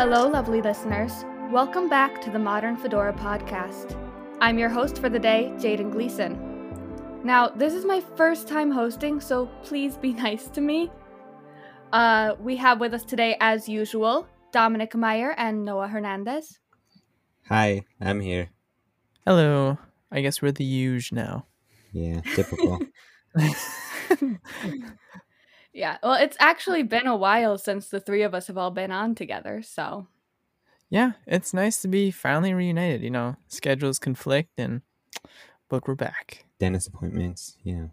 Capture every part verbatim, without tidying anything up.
Hello, lovely listeners. Welcome back to the Modern Fedora Podcast. I'm your host for the day, Jaden Gleason. Now, this is my first time hosting, so please be nice to me. Uh, we have with us today, as usual, Dominic Meyer and Noah Hernandez. Hi, I'm here. Hello. I guess we're the huge now. Yeah, typical. Yeah, well, it's actually been a while since the three of us have all been on together, so. Yeah, it's nice to be finally reunited, you know, schedules conflict, and but we're back. Dentist appointments, yeah.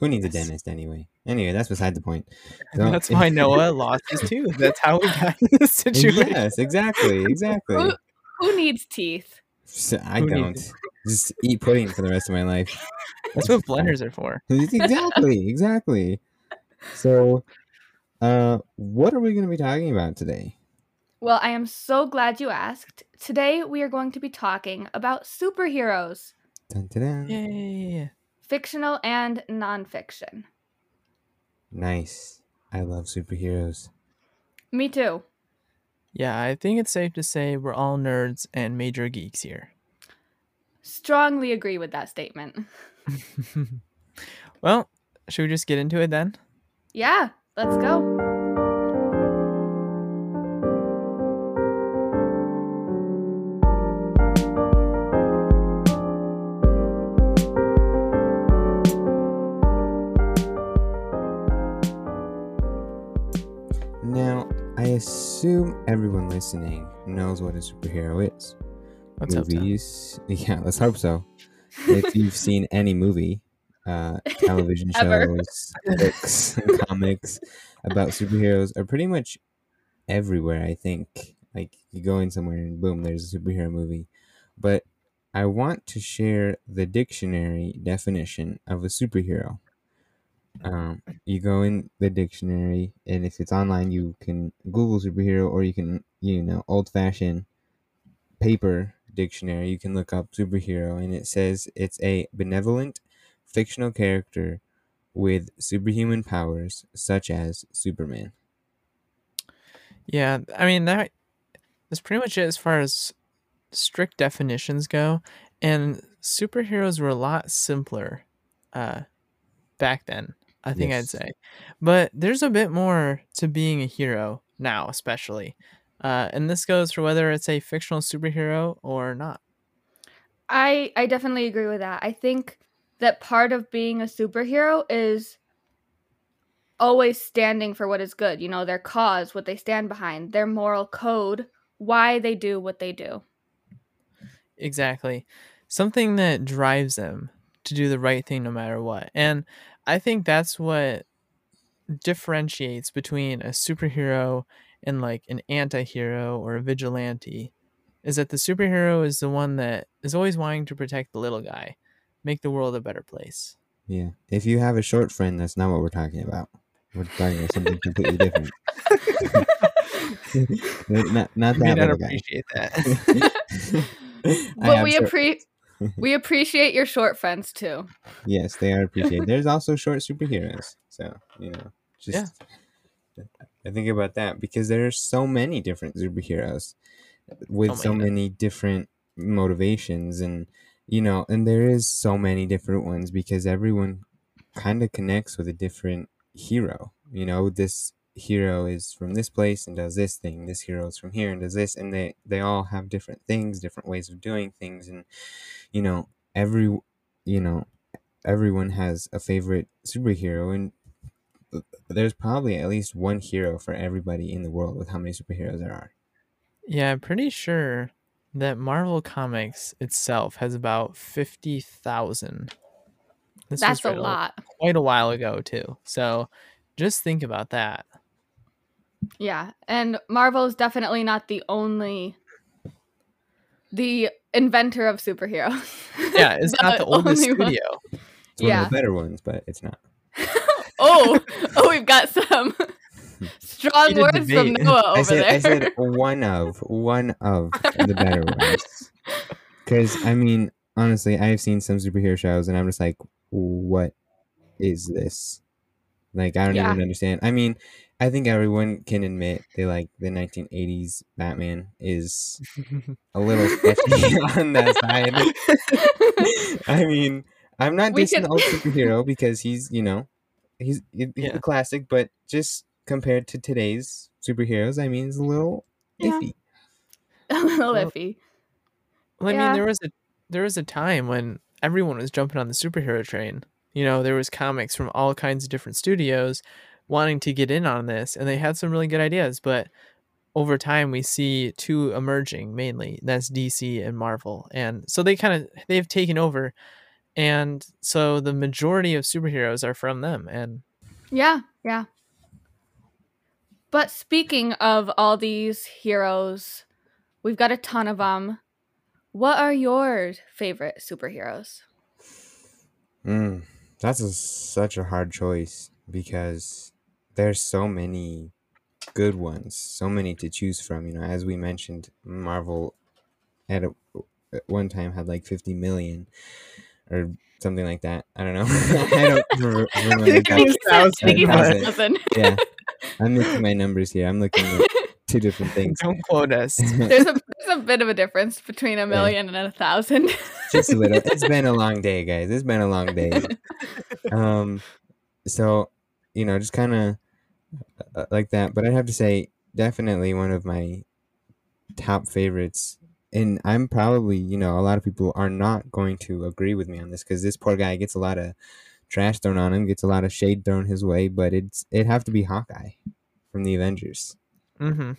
Who needs a dentist anyway? Anyway, that's beside the point. So, that's why Noah lost his tooth. That's how we got in this situation. Yes, exactly, exactly. Who, who needs teeth? So, I who don't. Just eat pudding for the rest of my life. That's what blenders are for. Exactly, exactly. So, uh, what are we going to be talking about today? Well, I am so glad you asked. Today, we are going to be talking about superheroes. Dun, dun, dun. Yay. Fictional and nonfiction. Nice. I love superheroes. Me too. Yeah, I think it's safe to say we're all nerds and major geeks here. Strongly agree with that statement. Well, should we just get into it then? Yeah, let's go. Now, I assume everyone listening knows what a superhero is. Let's Movies, hope so. Yeah, let's hope so. If you've seen any movie, Uh, television shows, books, and comics about superheroes are pretty much everywhere, I think. Like, you go in somewhere and boom, there's a superhero movie. But I want to share the dictionary definition of a superhero. Um, you go in the dictionary, and if it's online, you can Google superhero, or you can, you know, old-fashioned paper dictionary. You can look up superhero, and it says it's a benevolent fictional character with superhuman powers, such as Superman. Yeah, I mean, that that's pretty much it as far as strict definitions go. And superheroes were a lot simpler uh, back then, I think. Yes, I'd say. But there's a bit more to being a hero now, especially. Uh, and this goes for whether it's a fictional superhero or not. I I definitely agree with that. I think that part of being a superhero is always standing for what is good. You know, their cause, what they stand behind, their moral code, why they do what they do. Exactly. Something that drives them to do the right thing no matter what. And I think that's what differentiates between a superhero and like an anti-hero or a vigilante, is that the superhero is the one that is always wanting to protect the little guy, make the world a better place. Yeah. If you have a short friend, that's not what we're talking about. We're talking about something completely different. not not that. I appreciate that. But we appreciate we appreciate your short friends too. Yes, they are appreciated. There's also short superheroes, so you know, just yeah. I think about that because there are so many different superheroes with oh so God. many different motivations and. You know, and there is so many different ones because everyone kind of connects with a different hero. You know, this hero is from this place and does this thing. This hero is from here and does this. And they, they all have different things, different ways of doing things. And, you know, every, you know, everyone has a favorite superhero. And there's probably at least one hero for everybody in the world with how many superheroes there are. Yeah, I'm pretty sure that Marvel Comics itself has about fifty thousand. That's a lot. Quite a while ago, too. So just think about that. Yeah. And Marvel is definitely not the only, the inventor of superheroes. Yeah, it's not the oldest studio. It's one of the better ones, but it's not. Oh, oh, we've got some strong words from Noah over I said, there. I said one of, one of the better ones. Because, I mean, honestly, I've seen some superhero shows and I'm just like, what is this? Like, I don't yeah. even understand. I mean, I think everyone can admit they like the nineteen eighties Batman is a little sketchy on that side. I mean, I'm not dissing can... old superhero because he's, you know, he's, he's yeah. a classic, but just compared to today's superheroes, I mean, it's a little yeah. iffy. A little well, iffy. Well, I yeah. mean, there was a there was a time when everyone was jumping on the superhero train. You know, there was comics from all kinds of different studios wanting to get in on this, and they had some really good ideas, but over time we see two emerging mainly, that's D C and Marvel, and so they kind of they've taken over, and so the majority of superheroes are from them. And yeah yeah but speaking of all these heroes, we've got a ton of them. What are your favorite superheroes? Mm, that's a, such a hard choice because there's so many good ones, so many to choose from. You know, as we mentioned, Marvel at, a, at one time had like fifty million or something like that. I don't know. I don't remember. I think thousand. Yeah, I'm looking at my numbers here. I'm looking at two different things. Don't quote us. There's a there's a bit of a difference between a million yeah. and a thousand. Just a little. It's been a long day, guys. It's been a long day. Um, so. You know, just kind of uh, like that. But I'd have to say definitely one of my top favorites. And I'm probably, you know, a lot of people are not going to agree with me on this because this poor guy gets a lot of trash thrown on him, gets a lot of shade thrown his way. But it's it'd have to be Hawkeye from the Avengers. Mm-hmm.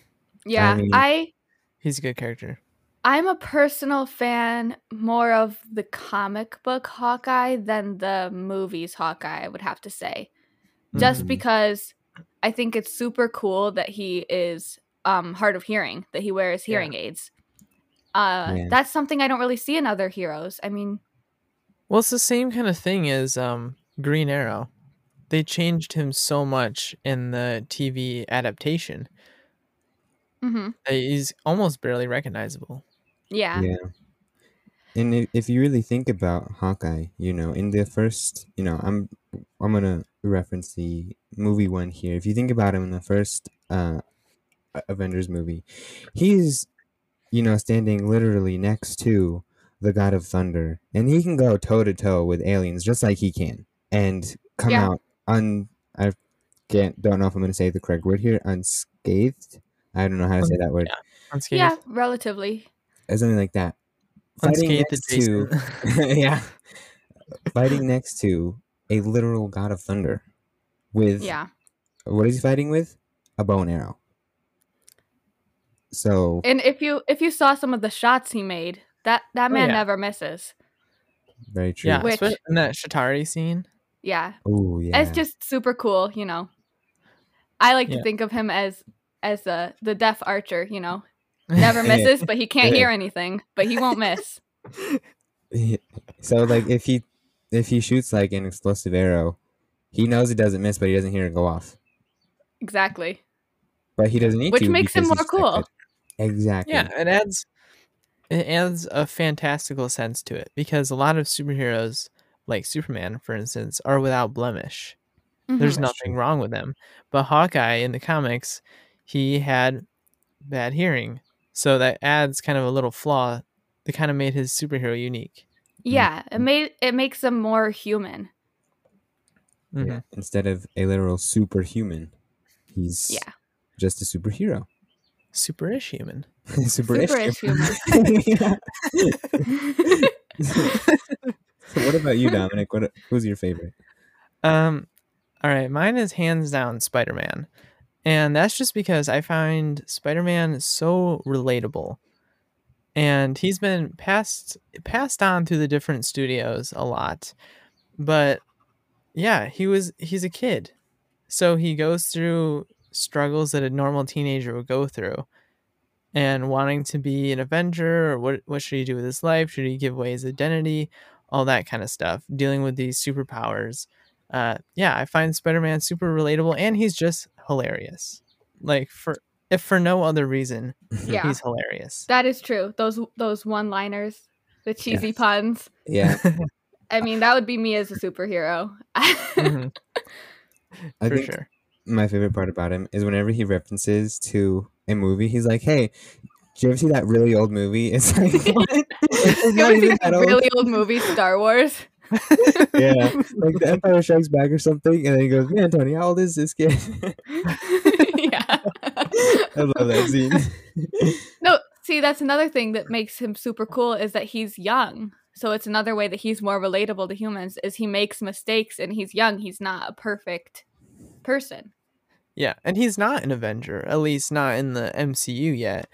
Yeah, I, mean, I... He's a good character. I'm a personal fan more of the comic book Hawkeye than the movies Hawkeye, I would have to say. Just mm-hmm. because I think it's super cool that he is um, hard of hearing, that he wears hearing yeah. aids. Uh, yeah. That's something I don't really see in other heroes. I mean, well, it's the same kind of thing as um, Green Arrow. They changed him so much in the T V adaptation. Mm-hmm. He's almost barely recognizable. Yeah. Yeah. And if you really think about Hawkeye, you know, in the first, you know, I'm I'm gonna reference the movie one here. If you think about him in the first uh, Avengers movie, he's, you know, standing literally next to the God of Thunder, and he can go toe to toe with aliens just like he can, and come yeah. out un. I can't don't know if I'm gonna say the correct word here. Unscathed. I don't know how to say that word. Yeah, unscathed. Yeah, relatively. Or something like that. Fighting next to, yeah, fighting next to a literal god of thunder with, yeah. what is he fighting with? A bow and arrow. So, and if you if you saw some of the shots he made, that that man oh, yeah. never misses. Very true. Yeah, which, in that Chitauri scene. Yeah. Oh yeah. It's just super cool, you know. I like yeah. to think of him as as a the deaf archer, you know. Never misses, but he can't hear anything, but he won't miss. So like if he if he shoots like an explosive arrow, he knows it doesn't miss, but he doesn't hear it go off. Exactly. But he doesn't need which to, which makes him more cool. Exactly. Yeah, it adds it adds a fantastical sense to it, because a lot of superheroes like Superman, for instance, are without blemish. Mm-hmm. There's nothing wrong with them. But Hawkeye in the comics, he had bad hearing. So that adds kind of a little flaw that kind of made his superhero unique. Yeah, it made it makes him more human. Mm-hmm. Yeah. Instead of a literal superhuman, he's yeah. just a superhero. Superish human. Superish Superish human. human. So what about you, Dominic? What who's your favorite? Um, all right, mine is hands down Spider-Man. And that's just because I find Spider-Man so relatable. And he's been passed passed on through the different studios a lot. But yeah, he was he's a kid. So he goes through struggles that a normal teenager would go through. And wanting to be an Avenger, or what what should he do with his life? Should he give away his identity? All that kind of stuff. Dealing with these superpowers. Uh, yeah, I find Spider-Man super relatable, and he's just hilarious. Like for if for no other reason, yeah. he's hilarious. That is true. Those those one-liners, the cheesy yeah. puns. Yeah. I mean, that would be me as a superhero. Mm-hmm. I for think sure. my favorite part about him is whenever he references to a movie, he's like, hey, did you ever see that really old movie? It's like, what? It's not even that old. Really old movie, Star Wars. Yeah, like The Empire Strikes Back or something, and then he goes, man, Tony, how old is this kid? Yeah. I love that scene. No, see, that's another thing that makes him super cool is that he's young. So it's another way that he's more relatable to humans is he makes mistakes and he's young. He's not a perfect person. Yeah, and he's not an Avenger, at least not in the M C U yet.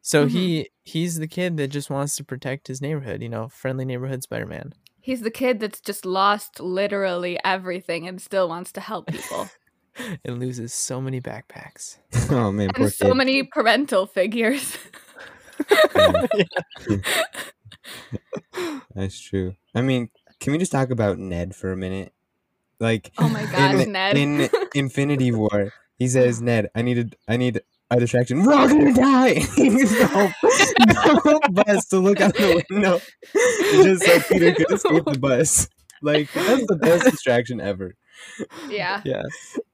So mm-hmm. he he's the kid that just wants to protect his neighborhood, you know, friendly neighborhood Spider-Man. He's the kid that's just lost literally everything and still wants to help people. And loses so many backpacks. Oh man, and poor so kid. Many parental figures. That's true. I mean, can we just talk about Ned for a minute? Like, oh my gosh, in, Ned in Infinity War, he says, "Ned, I need a, I need a distraction. We're all gonna die." He needs the whole, the whole bus to look out the window just so Peter could escape the bus. Like, that's the best distraction ever. Yeah. Yeah.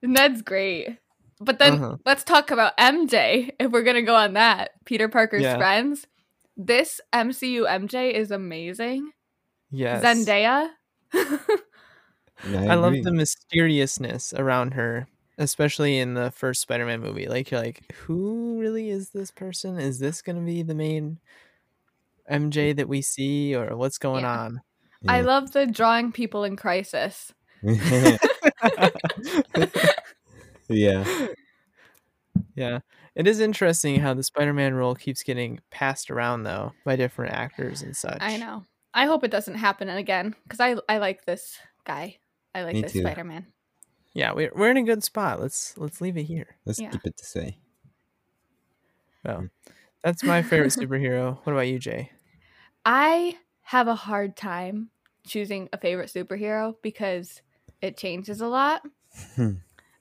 Ned's great. But then uh-huh. let's talk about M J if we're gonna go on that. Peter Parker's yeah. friends. This M C U M J is amazing. Yes. Zendaya. I, I love the mysteriousness around her, especially in the first Spider-Man movie. Like, you're like, who really is this person? Is this going to be the main M J that we see, or what's going yeah. on? Yeah. I love the drawing people in crisis. Yeah. Yeah. It is interesting how the Spider-Man role keeps getting passed around, though, by different actors and such. I know. I hope it doesn't happen again, because I, I like this guy. I like Me this too. Spider-Man. Yeah, we're we're in a good spot. Let's let's leave it here. Let's yeah. keep it this way. Well, that's my favorite superhero. What about you, Jay? I have a hard time choosing a favorite superhero because it changes a lot.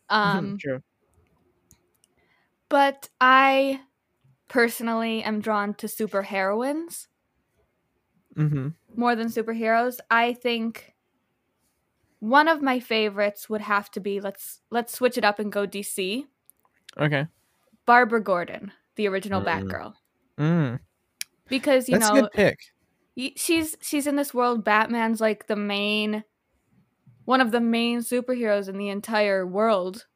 um, True. But I personally am drawn to superheroines mm-hmm. more than superheroes. I think. One of my favorites would have to be, let's let's switch it up and go D C. Okay. Barbara Gordon, the original mm. Batgirl. Mm. Because, you That's know, a good pick. She's she's in this world. Batman's like the main, one of the main superheroes in the entire world,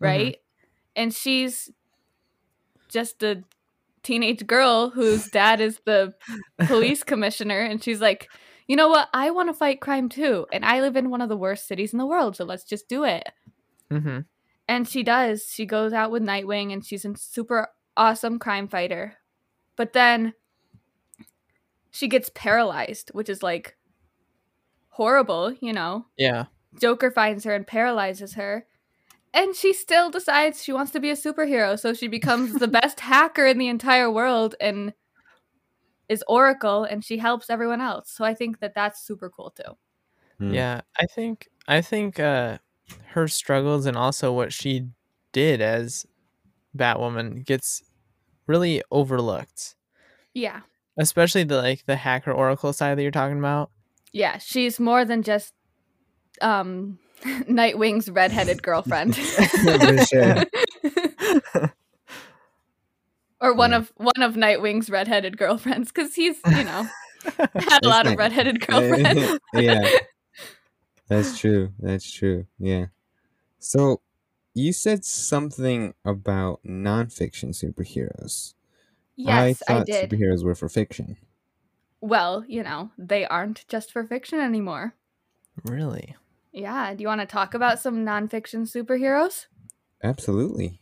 right? Mm-hmm. And she's just a teenage girl whose dad is the police commissioner, and she's like, you know what? I want to fight crime too. And I live in one of the worst cities in the world. So let's just do it. Mm-hmm. And she does. She goes out with Nightwing and she's a super awesome crime fighter. But then she gets paralyzed, which is like horrible, you know? Yeah. Joker finds her and paralyzes her. And she still decides she wants to be a superhero. So she becomes the best hacker in the entire world and is Oracle, and she helps everyone else. So I think that that's super cool too. Yeah, I think I think uh, her struggles and also what she did as Batwoman gets really overlooked. Yeah, especially the like the hacker Oracle side that you're talking about. Yeah, she's more than just um, Nightwing's redheaded girlfriend. Or one of one of Nightwing's redheaded girlfriends, because he's, you know, had a lot nice. Of redheaded girlfriends. Yeah, that's true. That's true. Yeah. So you said something about nonfiction superheroes. Yes, I, I did. Superheroes were for fiction. Well, you know, they aren't just for fiction anymore. Really? Yeah. Do you want to talk about some nonfiction superheroes? Absolutely.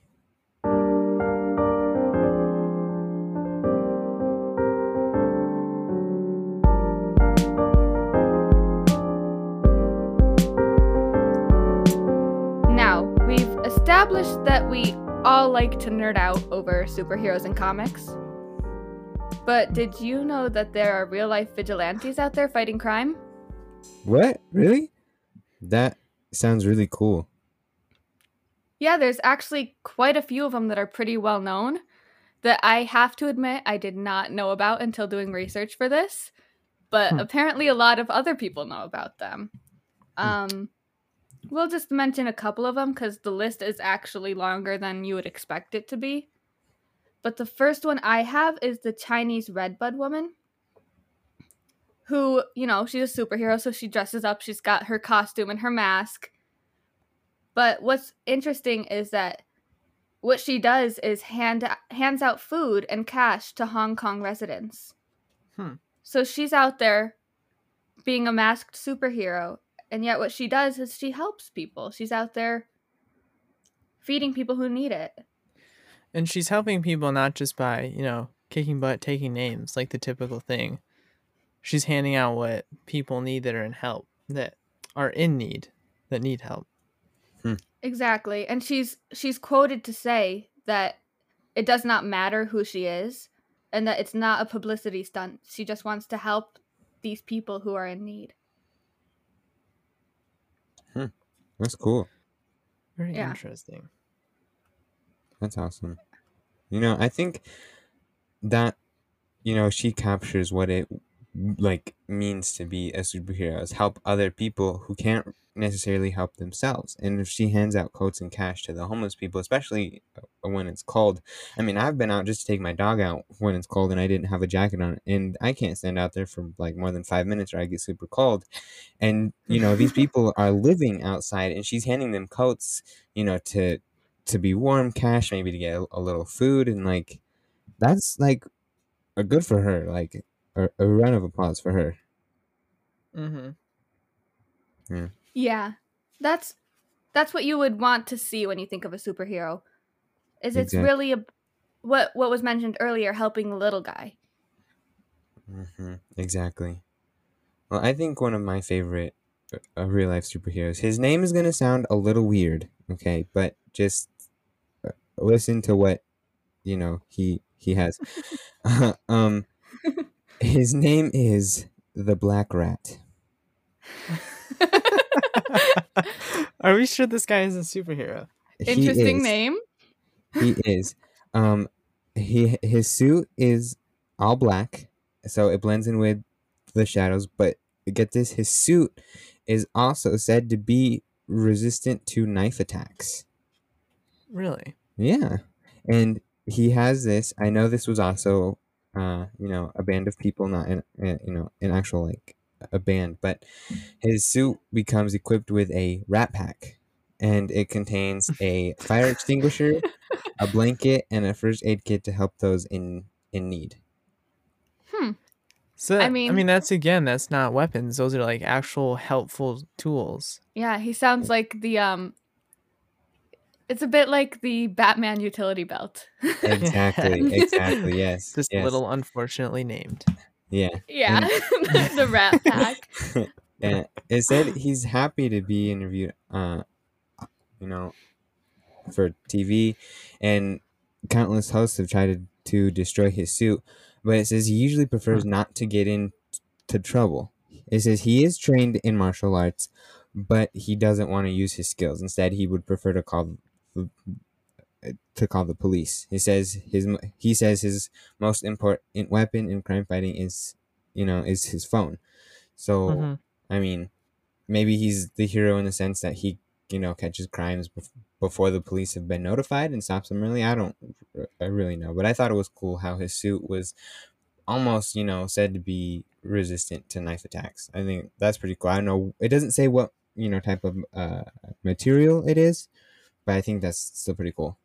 Established that we all like to nerd out over superheroes and comics. But did you know that there are real life vigilantes out there fighting crime? What? Really? That sounds really cool. Yeah, there's actually quite a few of them that are pretty well known that I have to admit I did not know about until doing research for this. But hmm. apparently a lot of other people know about them. Um, We'll just mention a couple of them because the list is actually longer than you would expect it to be. But the first one I have is the Chinese Redbud woman, who, you know, she's a superhero, so she dresses up. She's got her costume and her mask. But what's interesting is that what she does is hand hands out food and cash to Hong Kong residents. Hmm. So she's out there being a masked superhero, and yet what she does is she helps people. She's out there feeding people who need it. And she's helping people not just by, you know, kicking butt, taking names, like the typical thing. She's handing out what people need that are in help, that are in need, that need help. Hmm. Exactly. And she's she's quoted to say that it does not matter who she is and that it's not a publicity stunt. She just wants to help these people who are in need. Hmm. That's cool. Very yeah. interesting. That's awesome. You know, I think that, you know, she captures what it, like, means to be a superhero, is help other people who can't necessarily help themselves. And if she hands out coats and cash to the homeless people, especially when it's cold. I mean, I've been out just to take my dog out when it's cold and I didn't have a jacket on, and I can't stand out there for like more than five minutes or I get super cold. And, you know, these people are living outside and she's handing them coats, you know, to to be warm, cash, maybe to get a, a little food. And like, that's like a good for her, like a, a round of applause for her. Mm-hmm. Yeah. Yeah, that's that's what you would want to see when you think of a superhero. Is it's exactly. really a, what what was mentioned earlier, helping the little guy. Mm-hmm. Exactly. Well, I think one of my favorite uh, real life superheroes. His name is gonna sound a little weird, okay, but just listen to what you know he he has. uh, um, his name is the Black Rat. Are we sure this guy is a superhero? Interesting he name. He is. Um, he his suit is all black, so it blends in with the shadows. But get this, his suit is also said to be resistant to knife attacks. Really? Yeah. And he has this. I know this was also, uh, you know, a band of people, not in, uh, you know, an actual like. a band, but his suit becomes equipped with a rat pack, and it contains a fire extinguisher, a blanket, and a first aid kit to help those in in need. Hmm. So I mean, I mean, that's again, that's not weapons; those are like actual helpful tools. Yeah, he sounds like the um. It's a bit like the Batman utility belt. Exactly. Exactly. Yes. Just yes. a little unfortunately named. Yeah. Yeah. And, the rat pack. Yeah. It said he's happy to be interviewed, uh, you know, for T V, and countless hosts have tried to, to destroy his suit, but it says he usually prefers not to get into t- trouble. It says he is trained in martial arts, but he doesn't want to use his skills. Instead, he would prefer to call to call the police. He says his he says his most important weapon in crime fighting is, you know, is his phone. So, mm-hmm. I mean, maybe he's the hero in the sense that he, you know, catches crimes bef- before the police have been notified and stops them early. I don't, I really know, but I thought it was cool how his suit was almost, you know, said to be resistant to knife attacks. I think that's pretty cool. I don't know. It doesn't say what, you know, type of uh, material it is, but I think that's still pretty cool.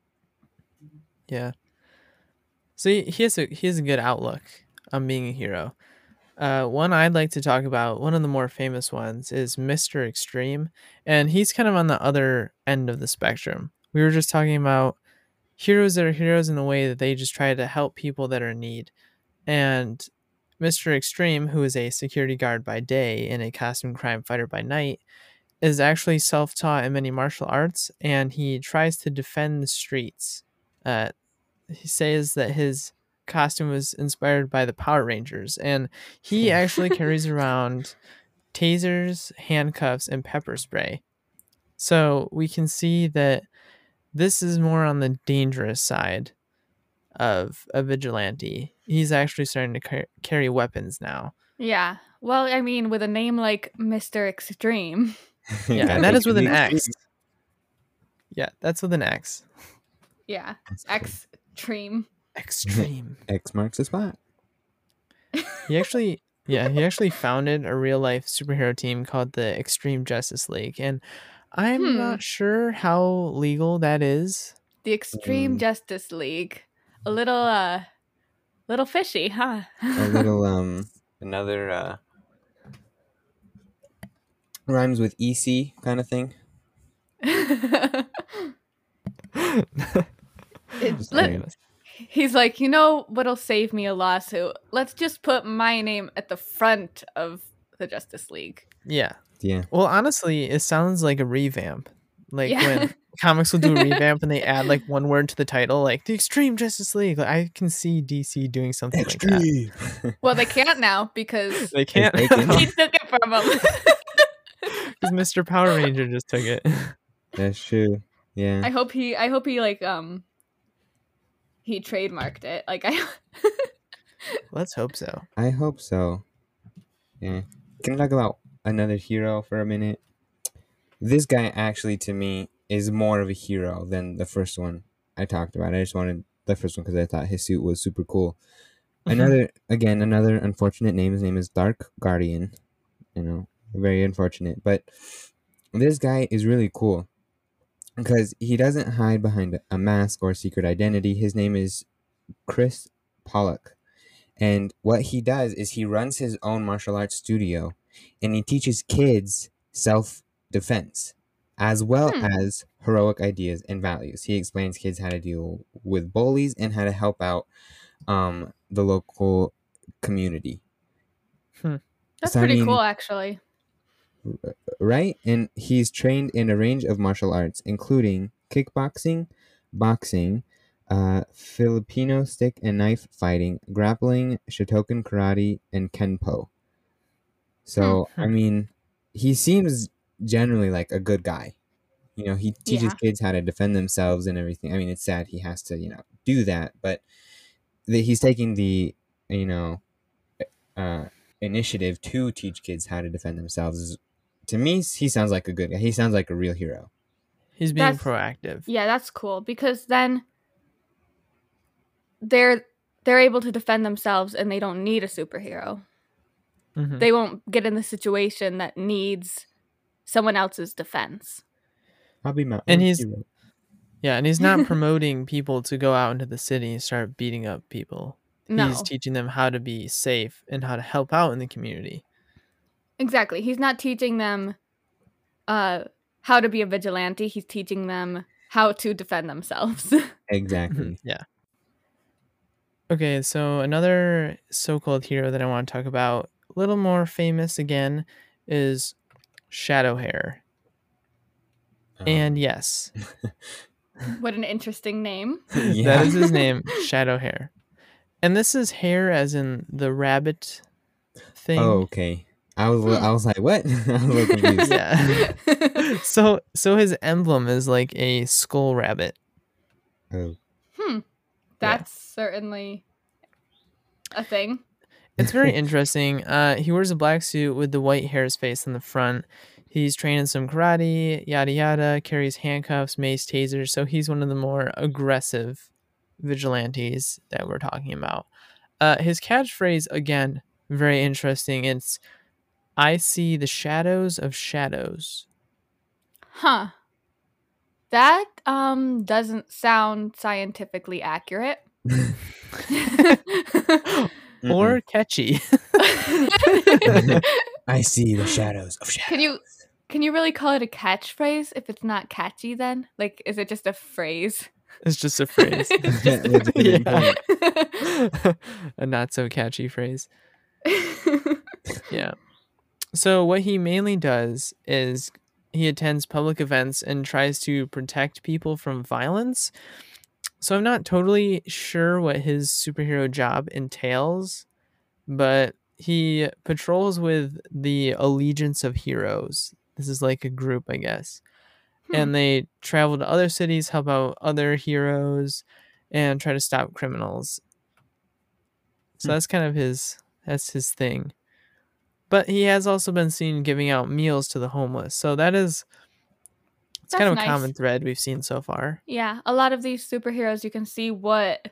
Yeah. So he has a he has a good outlook on being a hero. Uh, one I'd like to talk about, one of the more famous ones, is Mister Extreme, and he's kind of on the other end of the spectrum. We were just talking about heroes that are heroes in the way that they just try to help people that are in need. And Mister Extreme, who is a security guard by day and a costumed crime fighter by night, is actually self-taught in many martial arts, and he tries to defend the streets. Uh, he says that his costume was inspired by the Power Rangers, and he actually carries around tasers, handcuffs, and pepper spray. So we can see that this is more on the dangerous side of a vigilante. He's actually starting to car- carry weapons now. Yeah. Well, I mean, with a name like Mister Extreme. Yeah, and that is with an X. Yeah, that's with an X. Yeah, Extreme. Extreme. X marks the spot. He actually, yeah, he actually founded a real life superhero team called the Extreme Justice League, and I'm hmm. not sure how legal that is. The Extreme mm. Justice League, a little, uh, little fishy, huh? A little, um, another uh, rhymes with E C kind of thing. It's lit- He's like, you know what'll save me a lawsuit? Let's just put my name at the front of the Justice League. Yeah. Yeah. Well, honestly, it sounds like a revamp. Like yeah. when comics will do a revamp and they add like one word to the title, like the Extreme Justice League. Like, I can see D C doing something Extreme. Like that. Well, they can't now because they can't. They took it from them. Because Mister Power Ranger just took it. That's true. Yeah. I hope he. I hope he like um. He trademarked it. Like I. Let's hope so. I hope so. Yeah. Can I talk about another hero for a minute? This guy actually, to me, is more of a hero than the first one I talked about. I just wanted the first one because I thought his suit was super cool. Mm-hmm. Another, again, another unfortunate name. His name is Dark Guardian. You know, very unfortunate. But this guy is really cool because he doesn't hide behind a mask or secret identity. His name is Chris Pollock. And what he does is he runs his own martial arts studio and he teaches kids self defense as well hmm. as heroic ideas and values. He explains kids how to deal with bullies and how to help out um the local community. hmm. That's so, pretty I mean, cool actually, right? And he's trained in a range of martial arts including kickboxing, boxing, uh Filipino stick and knife fighting, grappling, Shotokan karate, and Kenpo. So hmm. I mean, he seems generally like a good guy, you know. He teaches yeah. kids how to defend themselves and everything. I mean, it's sad he has to, you know, do that, but the, he's taking the, you know, uh initiative to teach kids how to defend themselves. To me, he sounds like a good guy. He sounds like a real hero. He's being that's, proactive. Yeah, that's cool because then they're they're able to defend themselves and they don't need a superhero. Mm-hmm. They won't get in the situation that needs someone else's defense. I'll be my and he's hero. Yeah, and he's not promoting people to go out into the city and start beating up people. No. He's teaching them how to be safe and how to help out in the community. Exactly. He's not teaching them uh, how to be a vigilante. He's teaching them how to defend themselves. Exactly. Yeah. Okay, so another so-called hero that I want to talk about, a little more famous again, is Shadow Hare. Um. And yes. What an interesting name. Yeah. That is his name, Shadow Hare. And this is hair as in the rabbit thing. Oh, okay. I was I was like, what? I was like confused. Yeah. So so his emblem is like a skull rabbit. Oh. Hmm. That's yeah. certainly a thing. It's very interesting. Uh, he wears a black suit with the white hair's face in the front. He's trained in some karate, yada yada, carries handcuffs, mace, tasers. So he's one of the more aggressive vigilantes that we're talking about. Uh, his catchphrase, again, very interesting. It's, I see the shadows of shadows. Huh. That um doesn't sound scientifically accurate. Or catchy. I see the shadows of shadows. Can you can you really call it a catchphrase if it's not catchy then? Like, is it just a phrase? It's just a phrase. Just a phrase. Yeah. A not so catchy phrase. Yeah. So what he mainly does is he attends public events and tries to protect people from violence. So I'm not totally sure what his superhero job entails, but he patrols with the Allegiance of Heroes. This is like a group, I guess. Hmm. And they travel to other cities, help out other heroes, and try to stop criminals. So hmm. that's kind of his, that's his thing. But he has also been seen giving out meals to the homeless. So that is, it's That's kind of nice. A common thread we've seen so far. Yeah. A lot of these superheroes, you can see what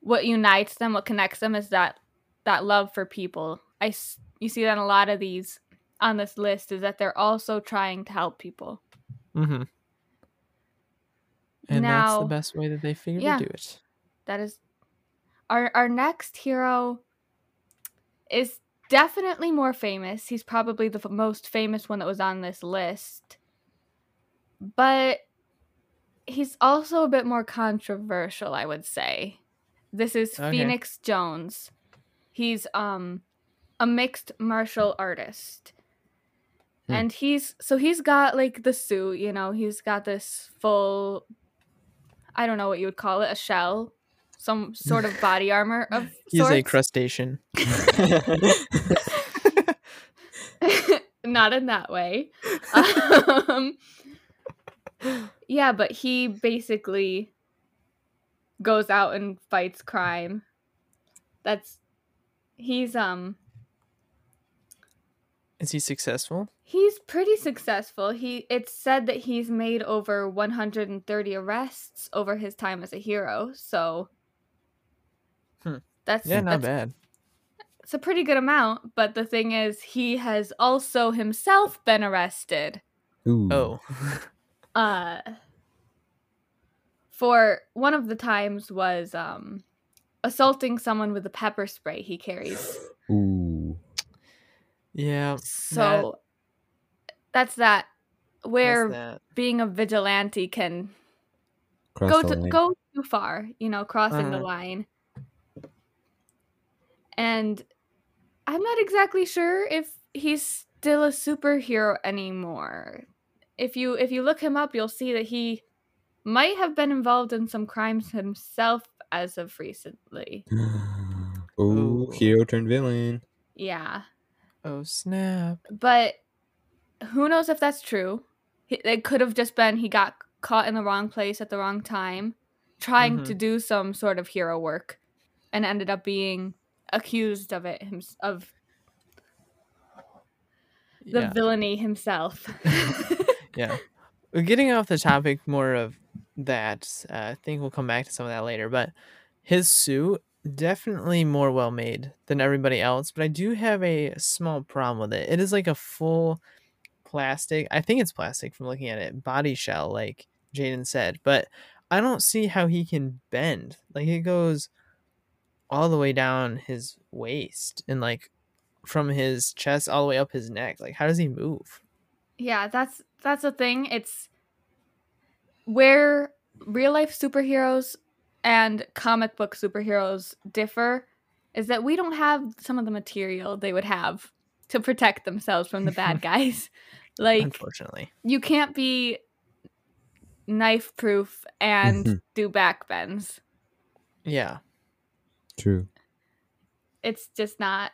what unites them, what connects them is that that love for people. I, you see that in a lot of these on this list is that they're also trying to help people. Mm-hmm. And now, that's the best way that they figure yeah, to do it. That is our our next hero is definitely more famous. He's probably the f- most famous one that was on this list. But he's also a bit more controversial, I would say. This is okay. Phoenix Jones. He's um a mixed martial artist. Hmm. And he's so he's got like the suit, you know, he's got this full, I don't know what you would call it, a shell, some sort of body armor of he's sorts. A crustacean. Not in that way. Um, yeah, but he basically goes out and fights crime. That's he's um Is he successful? He's pretty successful. He it's said that he's made over one hundred thirty arrests over his time as a hero, so hmm. that's yeah, not that's, bad. It's a pretty good amount, but the thing is he has also himself been arrested. Ooh. Oh. uh For one of the times was um, assaulting someone with a pepper spray he carries. Ooh. Yeah. So that, that's that. Where that's that. Being a vigilante can Cross go to, go too far, you know, crossing uh-huh. the line. And I'm not exactly sure if he's still a superhero anymore. If you if you look him up, you'll see that he might have been involved in some crimes himself as of recently. Oh, hero turned villain. Yeah. Oh, snap. But who knows if that's true? It could have just been he got caught in the wrong place at the wrong time, trying mm-hmm. to do some sort of hero work, and ended up being accused of it, himself, of the yeah. villainy himself. Yeah. We're getting off the topic more of that. Uh, I think we'll come back to some of that later, but his suit definitely more well made than everybody else, but I do have a small problem with it. It is like a full plastic, I think it's plastic from looking at it, body shell like Jaden said, but I don't see how he can bend. Like it goes all the way down his waist and like from his chest all the way up his neck. Like how does he move? Yeah, that's that's the thing. It's where real life superheroes and comic book superheroes differ is that we don't have some of the material they would have to protect themselves from the bad guys. Like, unfortunately, you can't be knife proof and mm-hmm. do back bends. Yeah. True. It's just not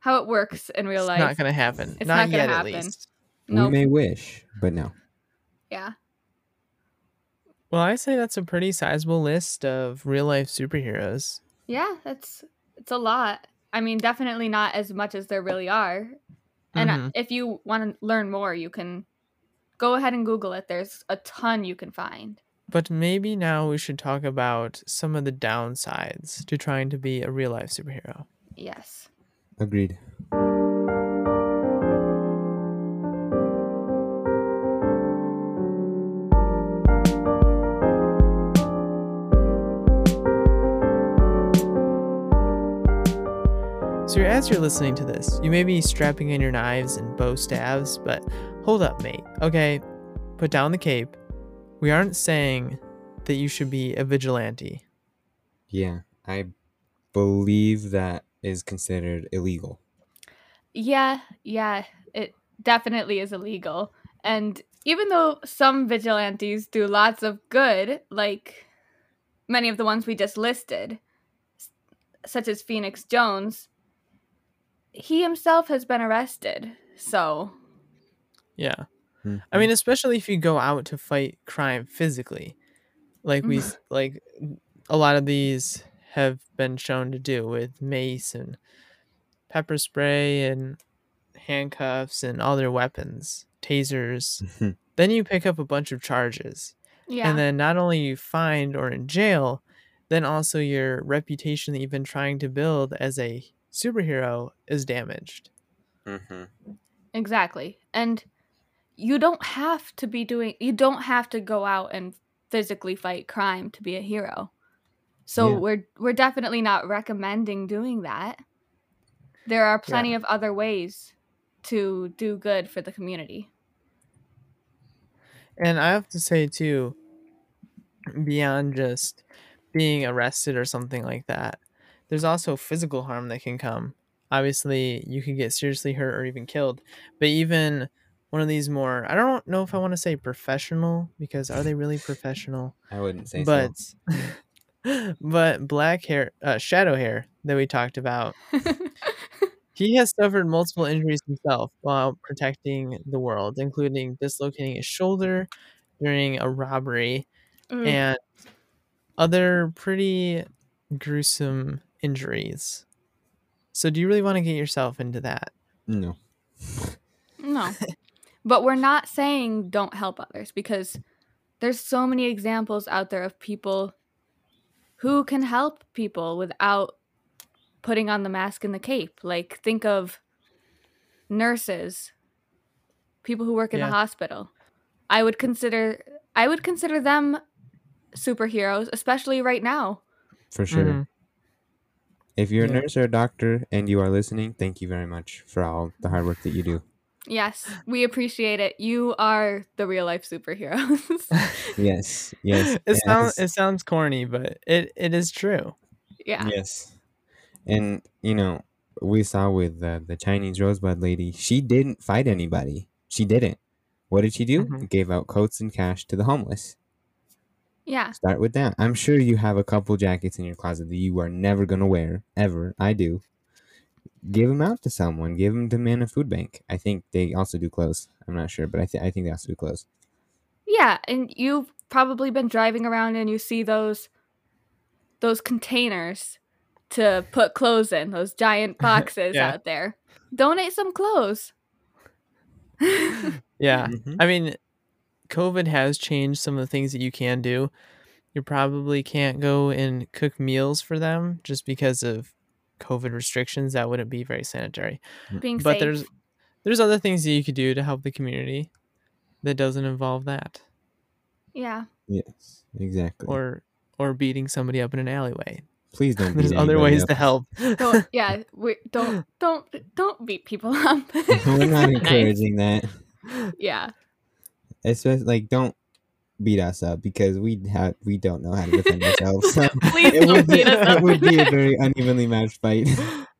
how it works in real it's life. It's not going to happen. It's not, not yet, happen. At least. Nope. We may wish, but no. Yeah. Well, I say that's a pretty sizable list of real life superheroes. Yeah, that's it's a lot. I mean, definitely not as much as there really are. And mm-hmm. if you want to learn more, you can go ahead and Google it. There's a ton you can find. But maybe now we should talk about some of the downsides to trying to be a real life superhero. Yes. Agreed. So as you're listening to this, you may be strapping in your knives and bow staves, but hold up, mate. Okay, put down the cape. We aren't saying that you should be a vigilante. Yeah, I believe that is considered illegal. Yeah, yeah, it definitely is illegal. And even though some vigilantes do lots of good, like many of the ones we just listed, such as Phoenix Jones, he himself has been arrested, so... Yeah. Mm-hmm. I mean, especially if you go out to fight crime physically. Like, we, like a lot of these have been shown to do with mace and pepper spray and handcuffs and all their weapons, tasers. Mm-hmm. Then you pick up a bunch of charges. Yeah. And then not only you fined or in jail, then also your reputation that you've been trying to build as a superhero is damaged. Mm-hmm. Exactly. And you don't have to be doing, you don't have to go out and physically fight crime to be a hero. So yeah. we're we're definitely not recommending doing that. There are plenty yeah. of other ways to do good for the community. And I have to say, too, beyond just being arrested or something like that, there's also physical harm that can come. Obviously, you can get seriously hurt or even killed. But even one of these more, I don't know if I want to say professional, because are they really professional? I wouldn't say but, so. But but black hair, uh, Shadow Hare that we talked about, he has suffered multiple injuries himself while protecting the world, including dislocating his shoulder during a robbery mm. and other pretty gruesome injuries. So do you really want to get yourself into that? No. No. But we're not saying don't help others, because there's so many examples out there of people who can help people without putting on the mask and the cape. Like, think of nurses, people who work in yeah. the hospital. I would consider I would consider them superheroes, especially right now. For sure. Mm-hmm. If you're a yeah. nurse or a doctor and you are listening, thank you very much for all the hard work that you do. Yes, we appreciate it. You are the real life superheroes. yes, yes. It yes. sounds it sounds corny, but it, it is true. Yeah. Yes. And, you know, we saw with uh, the Chinese Rosebud lady, she didn't fight anybody. She didn't. What did she do? Mm-hmm. Gave out coats and cash to the homeless. Yeah. Start with that. I'm sure you have a couple jackets in your closet that you are never going to wear, ever. I do. Give them out to someone. Give them to Man of Food Bank. I think they also do clothes. I'm not sure, but I, th- I think they also do clothes. Yeah, and you've probably been driving around and you see those those containers to put clothes in, those giant boxes yeah. out there. Donate some clothes. yeah. Mm-hmm. I mean, COVID has changed some of the things that you can do. You probably can't go and cook meals for them just because of COVID restrictions. That wouldn't be very sanitary. Being but safe. there's there's other things that you could do to help the community that doesn't involve that. Yeah. Yes, exactly. Or or beating somebody up in an alleyway. Please don't. There's other ways up. to help. Don't, yeah, we, don't don't don't beat people up. We're not encouraging nice. that. Yeah. Especially like don't beat us up because we have we don't know how to defend ourselves. So Please it don't would beat be, us up. It would be a very unevenly matched fight.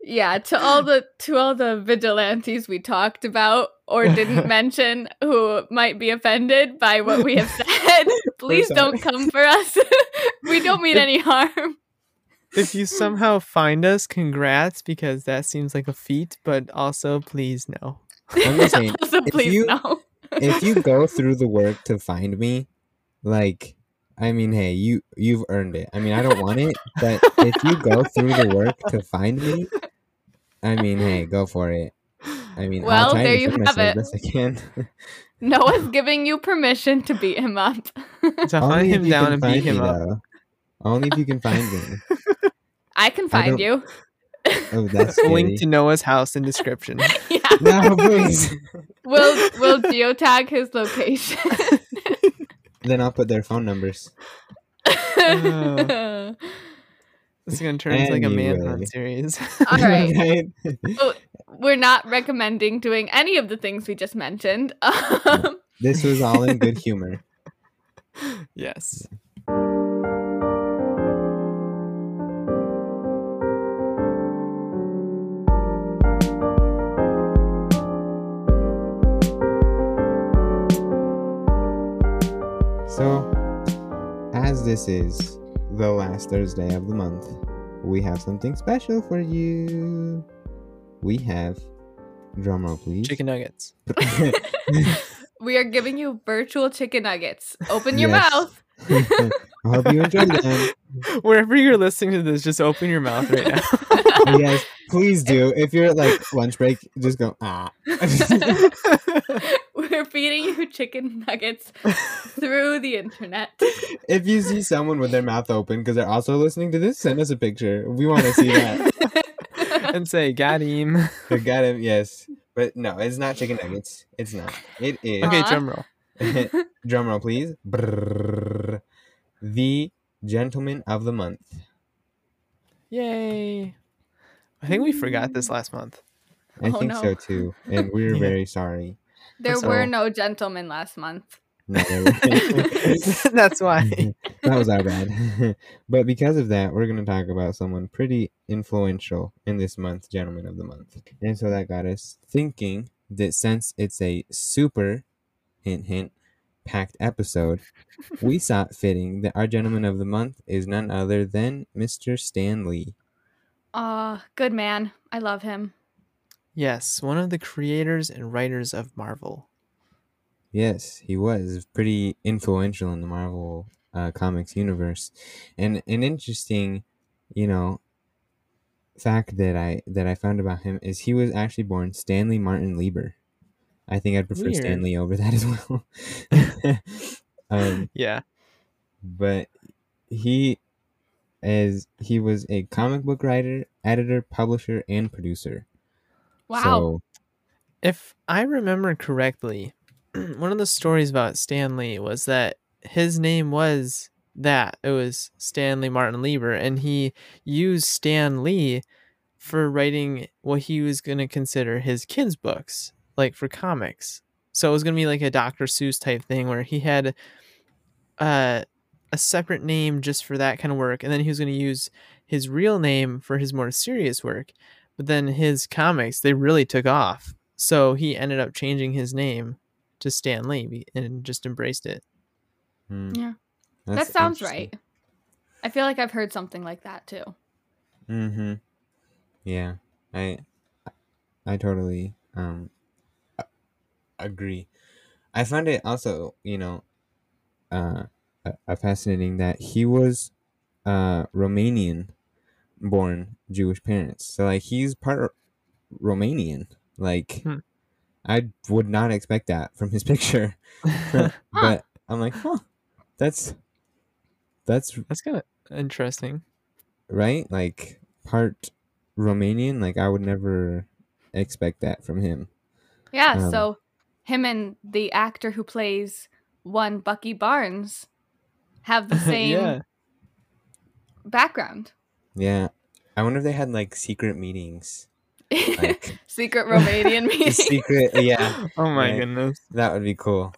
Yeah, to all the to all the vigilantes we talked about or didn't mention who might be offended by what we have said, please don't come for us. We don't mean any harm. If you somehow find us, congrats, because that seems like a feat, but also please no. I'm just saying, also please if you, no. If you go through the work to find me, like, I mean, hey, you, you've earned it. I mean, I don't want it, but if you go through the work to find me, I mean, hey, go for it. I mean, well, I'll try there to you have it. Best I can. Noah's giving you permission to beat him up. To hunt him down and beat him up. Though. Only if you can find me. I can find I you. Oh, that's a link to Noah's house in description. Yeah. No, please. We'll we'll geotag his location. Then I'll put their phone numbers. Oh. This is gonna turn anyway. into like a manhunt series. All right. So we're not recommending doing any of the things we just mentioned. Um, no. This was all in good humor. Yes. Yeah. So, as this is the last Thursday of the month, we have something special for you. We have, drumroll please. Chicken nuggets. We are giving you virtual chicken nuggets. Open your yes. mouth. I hope you enjoyed that. Wherever you're listening to this, just open your mouth right now. Yes, please do. If you're at, like, lunch break, just go, ah. We're feeding you chicken nuggets through the internet. If you see someone with their mouth open because they're also listening to this, send us a picture. We want to see that. And say, got him. Got him, yes. But no, it's not chicken nuggets. It's not. It is. Okay, drum roll. Drum roll, please. Brrr. The Gentleman of the Month. Yay. I think we forgot this last month. I oh, think no. so too. And we're yeah. very sorry. There so, were no gentlemen last month. No, there weren't. That's why. That was our bad. But because of that, we're going to talk about someone pretty influential in this month's Gentleman of the Month. And so that got us thinking that since it's a super, hint, hint, packed episode, we saw it fitting that our Gentleman of the Month is none other than Mister Stan Lee. Ah, uh, good man. I love him. Yes, one of the creators and writers of Marvel. Yes, he was pretty influential in the Marvel uh, comics universe, and an interesting, you know, fact that I that I found about him is he was actually born Stanley Martin Lieber. I think I'd prefer Weird. Stan Lee over that as well. um, yeah. But he is, he was a comic book writer, editor, publisher, and producer. Wow. So, if I remember correctly, one of the stories about Stan Lee was that his name was that. It was Stanley Martin Lieber, and he used Stan Lee for writing what he was going to consider his kids' books. Like for comics. So it was going to be like a Doctor Seuss type thing where he had uh, a separate name just for that kind of work. And then he was going to use his real name for his more serious work. But then his comics, they really took off. So he ended up changing his name to Stan Lee and just embraced it. Hmm. Yeah. That's that sounds right. I feel like I've heard something like that too. Mm-hmm. Yeah. I, I totally... Um, agree. I found it also, you know, uh, uh fascinating that he was uh Romanian born Jewish parents, so like he's part Romanian, like hmm. I would not expect that from his picture. But I'm like, huh, that's that's that's kind of interesting, right? Like part Romanian, like I would never expect that from him. Yeah. um, so him and the actor who plays one Bucky Barnes have the same yeah. background. Yeah. I wonder if they had like secret meetings. Like, secret Romanian meetings. Secret, yeah. Oh my like, goodness. That would be cool.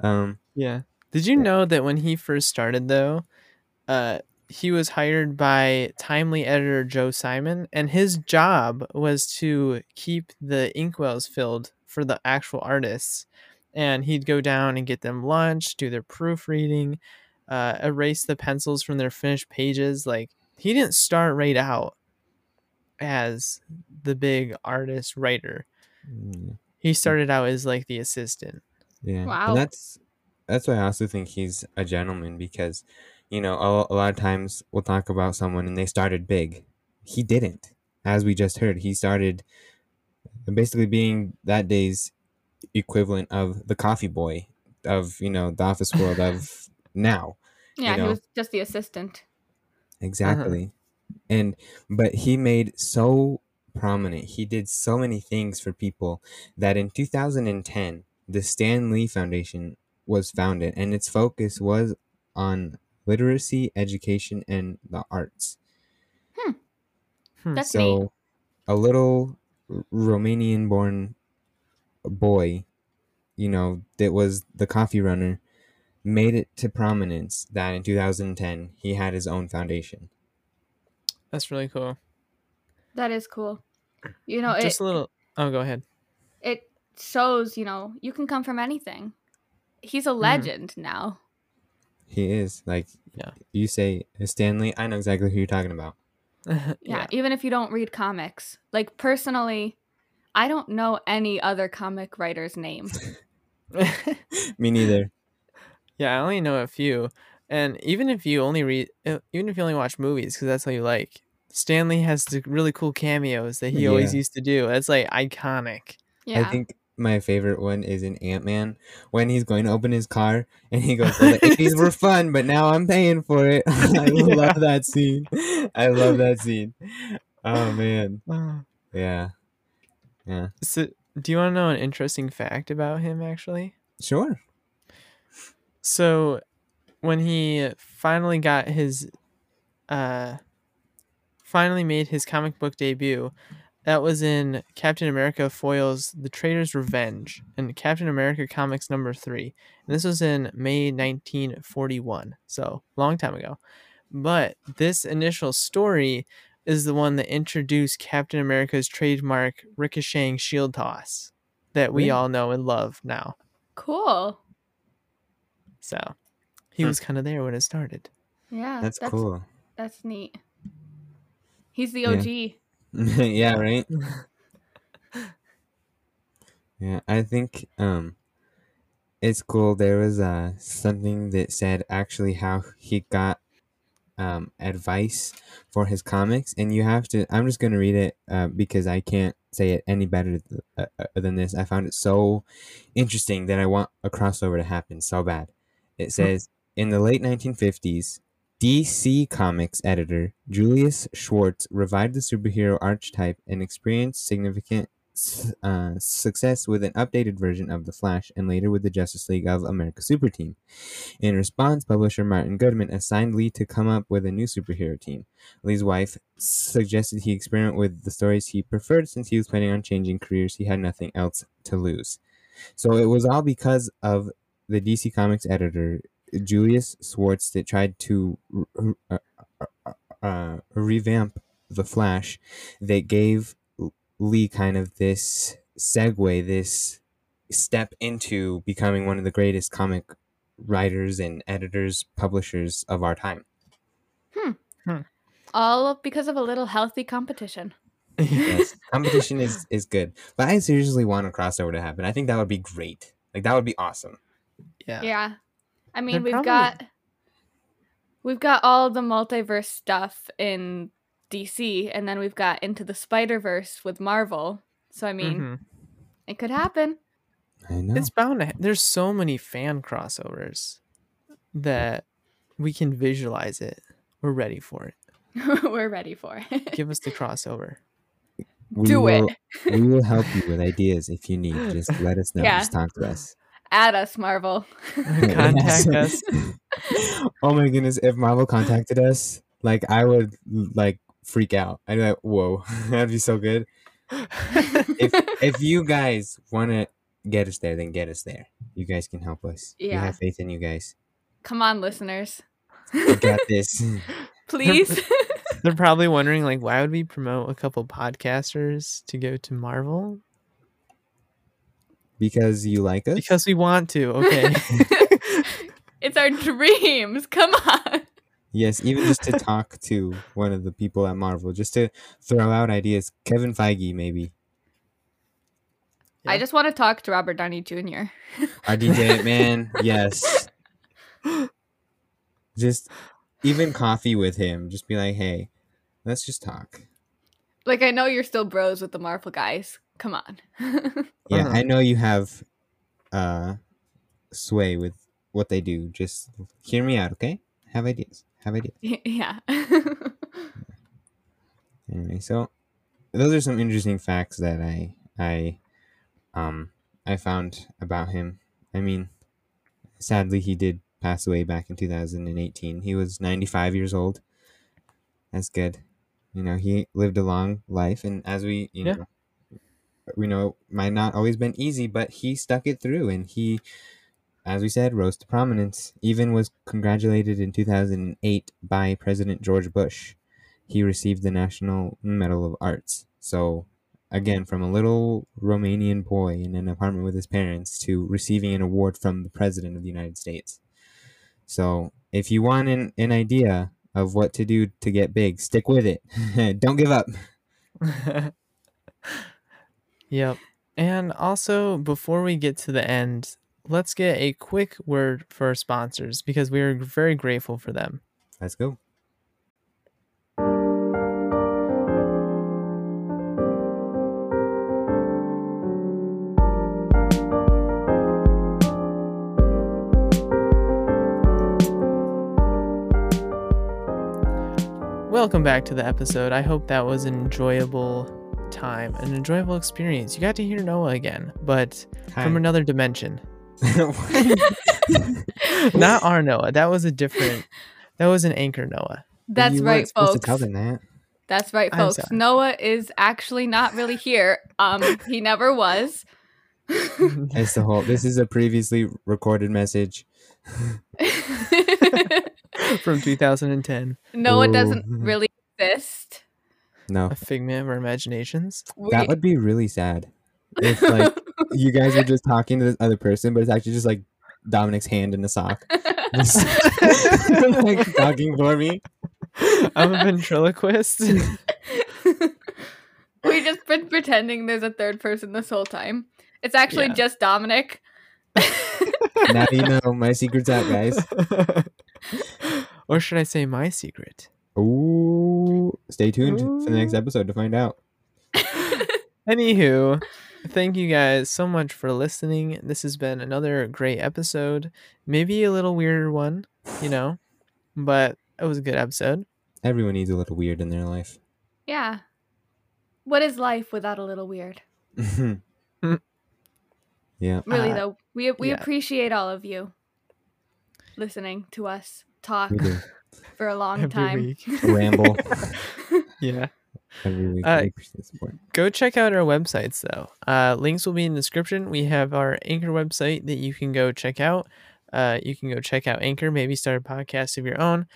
Um, yeah. Did you yeah. know that when he first started though, uh, he was hired by Timely editor Joe Simon, and his job was to keep the inkwells filled for the actual artists, and he'd go down and get them lunch, do their proofreading, uh, erase the pencils from their finished pages. Like, he didn't start right out as the big artist writer. Mm. He started out as like the assistant. Yeah. Wow. And that's, that's why I also think he's a gentleman, because, you know, a, a lot of times we'll talk about someone and they started big. He didn't, as we just heard. He started basically being that day's equivalent of the coffee boy of, you know, the office world of now. Yeah, you know? He was just the assistant. Exactly. Uh-huh. And but he made so prominent. He did so many things for people that in two thousand ten, the Stan Lee Foundation was founded, and its focus was on literacy, education, and the arts. Hmm. hmm. That's so neat. A little Romanian-born boy, you know, that was the coffee runner, made it to prominence that in two thousand ten he had his own foundation. That's really cool. That is cool. You know, just it, a little. Oh, go ahead. It shows, you know, you can come from anything. He's a legend mm. now. He is. Like, yeah. You say Stanley, I know exactly who you're talking about. Yeah, yeah, even if you don't read comics. Like, personally, I don't know any other comic writer's name. Me neither. Yeah, I only know a few. And even if you only read, even if you only watch movies, because that's all you like, Stan Lee has the really cool cameos that he yeah. always used to do. That's like iconic. Yeah. I think my favorite one is in Ant-Man when he's going to open his car and he goes, well, the eighties were fun, but now I'm paying for it. I yeah. love that scene. I love that scene. Oh, man. Yeah. Yeah. So, do you want to know an interesting fact about him, actually? Sure. So, when he finally got his, uh, finally made his comic book debut, that was in Captain America Foils The Traitor's Revenge in Captain America Comics number three. And this was in May nineteen forty-one, so long time ago. But this initial story is the one that introduced Captain America's trademark ricocheting shield toss that we really? all know and love now. Cool. So he was kind of there when it started. Yeah, that's, that's cool. That's neat. He's the O G. Yeah, yeah, right. Yeah, I think um, it's cool. There was uh something that said actually how he got um advice for his comics, and you have to. I'm just gonna read it uh, because I can't say it any better th- uh, than this. I found it so interesting that I want a crossover to happen so bad. It says in the late nineteen fifties. D C Comics editor Julius Schwartz revived the superhero archetype and experienced significant uh, success with an updated version of The Flash and later with the Justice League of America Super Team. In response, publisher Martin Goodman assigned Lee to come up with a new superhero team. Lee's wife suggested he experiment with the stories he preferred since he was planning on changing careers. He had nothing else to lose. So it was all because of the D C Comics editor Julius Schwartz that tried to uh, uh, uh, revamp The Flash that gave Lee kind of this segue, this step into becoming one of the greatest comic writers and editors, publishers of our time. Hmm. hmm. All because of a little healthy competition. Yes, competition is, is good. But I seriously want a crossover to happen. I think that would be great. Like, that would be awesome. Yeah. Yeah. I mean, They're we've probably... got we've got all the multiverse stuff in D C, and then we've got Into the Spider-Verse with Marvel. So, I mean, mm-hmm. it could happen. I know. It's bound to ha- There's so many fan crossovers that we can visualize it. We're ready for it. We're ready for it. Give us the crossover. We Do will, it. We will help you with ideas if you need. Just let us know. Yeah. Just talk to us. At us, Marvel. Contact us. Oh my goodness, if Marvel contacted us, like, I would like freak out. I'd be like, whoa, that'd be so good. if if you guys want to get us there, then get us there. You guys can help us. Yeah. We have faith in you guys. Come on, listeners. We got this. Please. They're, they're probably wondering, like, why would we promote a couple podcasters to go to Marvel? Because you like us? Because we want to, okay. It's our dreams. Come on. Yes, even just to talk to one of the people at Marvel, just to throw out ideas. Kevin Feige, maybe. Yeah. I just want to talk to Robert Downey Junior Our D J, man. Yes. Just even coffee with him. Just be like, hey, let's just talk. Like, I know you're still bros with the Marvel guys. Come on. Yeah, uh-huh. I know you have uh, sway with what they do. Just hear me out, okay? Have ideas. Have ideas. Yeah. Anyway, so those are some interesting facts that I I um I found about him. I mean, sadly, he did pass away back in two thousand eighteen. He was ninety-five years old. That's good. You know, he lived a long life, and as we you yeah. know. we know it might not always been easy, but he stuck it through, and he, as we said, rose to prominence. Even was congratulated in two thousand eight by President George Bush. He received the National Medal of Arts. So, again, from a little Romanian boy in an apartment with his parents to receiving an award from the President of the United States. So, if you want an, an idea of what to do to get big, stick with it. Don't give up. Yep. And also, before we get to the end, let's get a quick word for our sponsors because we are very grateful for them. Let's go. Welcome back to the episode. I hope that was an enjoyable time, an enjoyable experience. You got to hear Noah again, but Hi. From another dimension. Not our Noah. That was a different, that was an Anchor Noah. That's you right, folks. That. That's right, folks. Noah is actually not really here. Um, he never was. That's the whole, this is a previously recorded message. From two thousand ten. Noah Ooh. Doesn't really exist. No. A figment of our imaginations. We... That would be really sad. If like you guys were just talking to this other person, but it's actually just like Dominic's hand in a sock. Just, like talking for me. I'm a ventriloquist. We've just been pretending there's a third person this whole time. It's actually yeah. just Dominic. Now you know my secret's out, guys. Or should I say my secret? Ooh, stay tuned Ooh. For the next episode to find out. Anywho, thank you guys so much for listening. This has been another great episode. Maybe a little weirder one, you know, but it was a good episode. Everyone needs a little weird in their life. Yeah. What is life without a little weird? Yeah. Really, uh, though, we we yeah. appreciate all of you listening to us talk for a long Every time week. Ramble yeah Every week uh, go check out our websites though. Uh links will be in the description. We have our Anchor website that you can go check out. Uh you can go check out Anchor, maybe start a podcast of your own.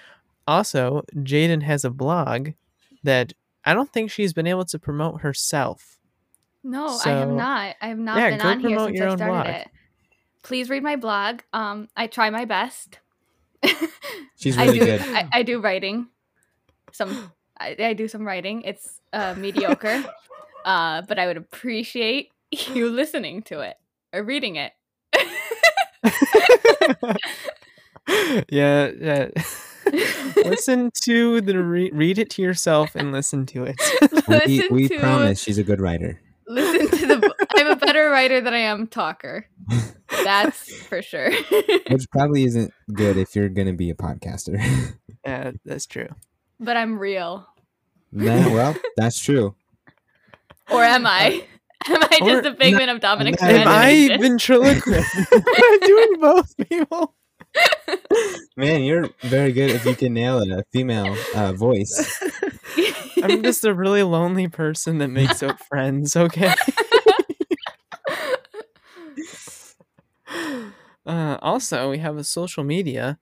Also, Jaden has a blog that I don't think she's been able to promote herself. No, so, I have not. I have not yeah, been on here since I started blog. It. Please read my blog. Um, I try my best. She's really I do, good. I, I do writing. Some I, I do some writing. It's uh, mediocre, uh, but I would appreciate you listening to it or reading it. yeah. yeah. Listen to the re- read it to yourself and listen to it. listen we we to... promise she's a good writer. Listen to the. I'm a better writer than I am talker. That's for sure. Which probably isn't good if you're going to be a podcaster. Yeah, that's true. But I'm real. Nah, well, that's true. Or am I? Am I or just a figment of Dominic's imagination? Am I ventriloquist? I'm doing both, people. Man, you're very good if you can nail it, a female uh, voice. I'm just a really lonely person that makes up friends, okay? uh, also, we have a social media.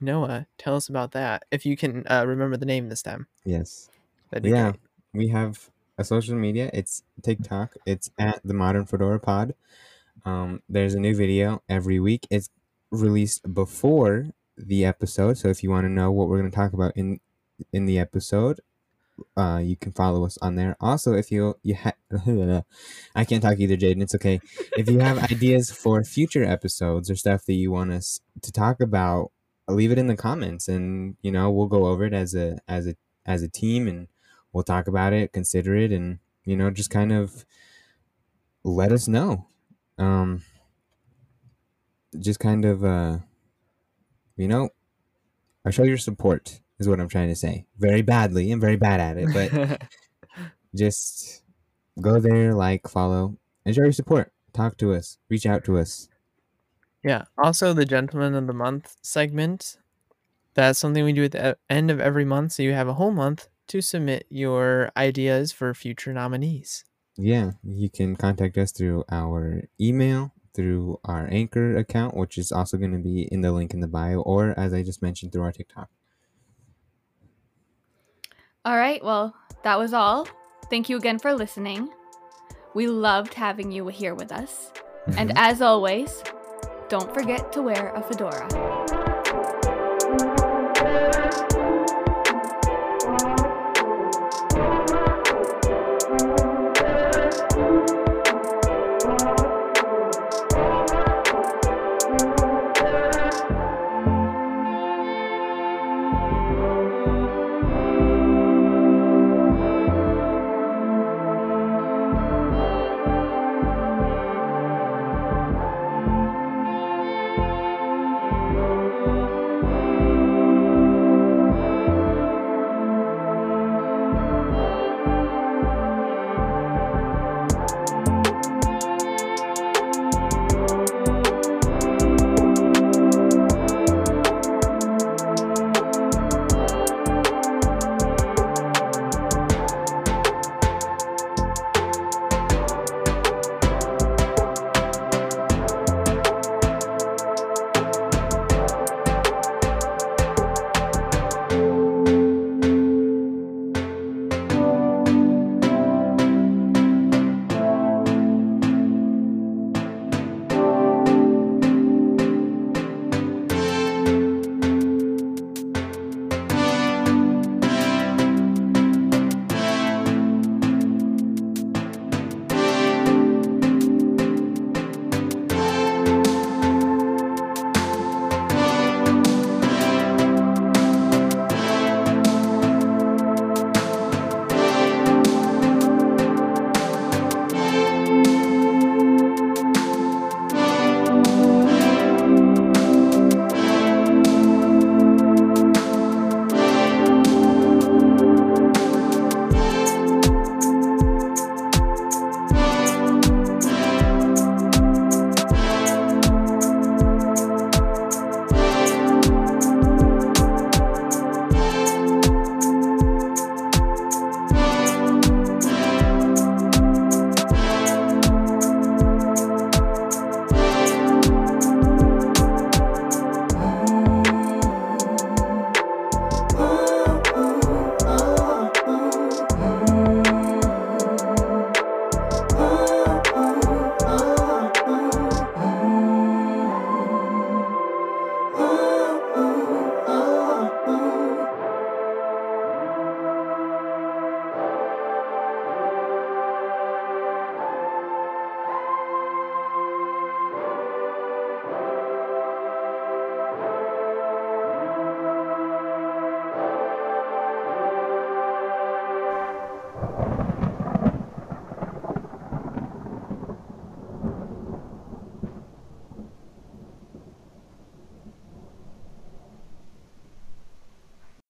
Noah, tell us about that, if you can uh, remember the name this time. Yes. Yeah, great. We have a social media. It's TikTok. It's at the Modern Fedora Pod. Um, there's a new video every week. It's released before the episode, so if you want to know what we're going to talk about in in the episode, uh you can follow us on there. Also, if you you ha- I can't talk either, Jaden, it's okay. If you have ideas for future episodes or stuff that you want us to talk about, leave it in the comments, and you know, we'll go over it as a as a as a team, and we'll talk about it, consider it, and you know, just kind of let us know. um Just kind of, uh, you know, I show your support is what I'm trying to say. Very badly. I'm very bad at it, but just go there, like, follow, and show your support. Talk to us. Reach out to us. Yeah. Also, the Gentleman of the Month segment. That's something we do at the end of every month. So you have a whole month to submit your ideas for future nominees. Yeah. You can contact us through our email, through our Anchor account, which is also going to be in the link in the bio, or as I just mentioned, through our TikTok. All right, well, that was all. Thank you again for listening. We loved having you here with us. Mm-hmm. And as always, don't forget to wear a fedora.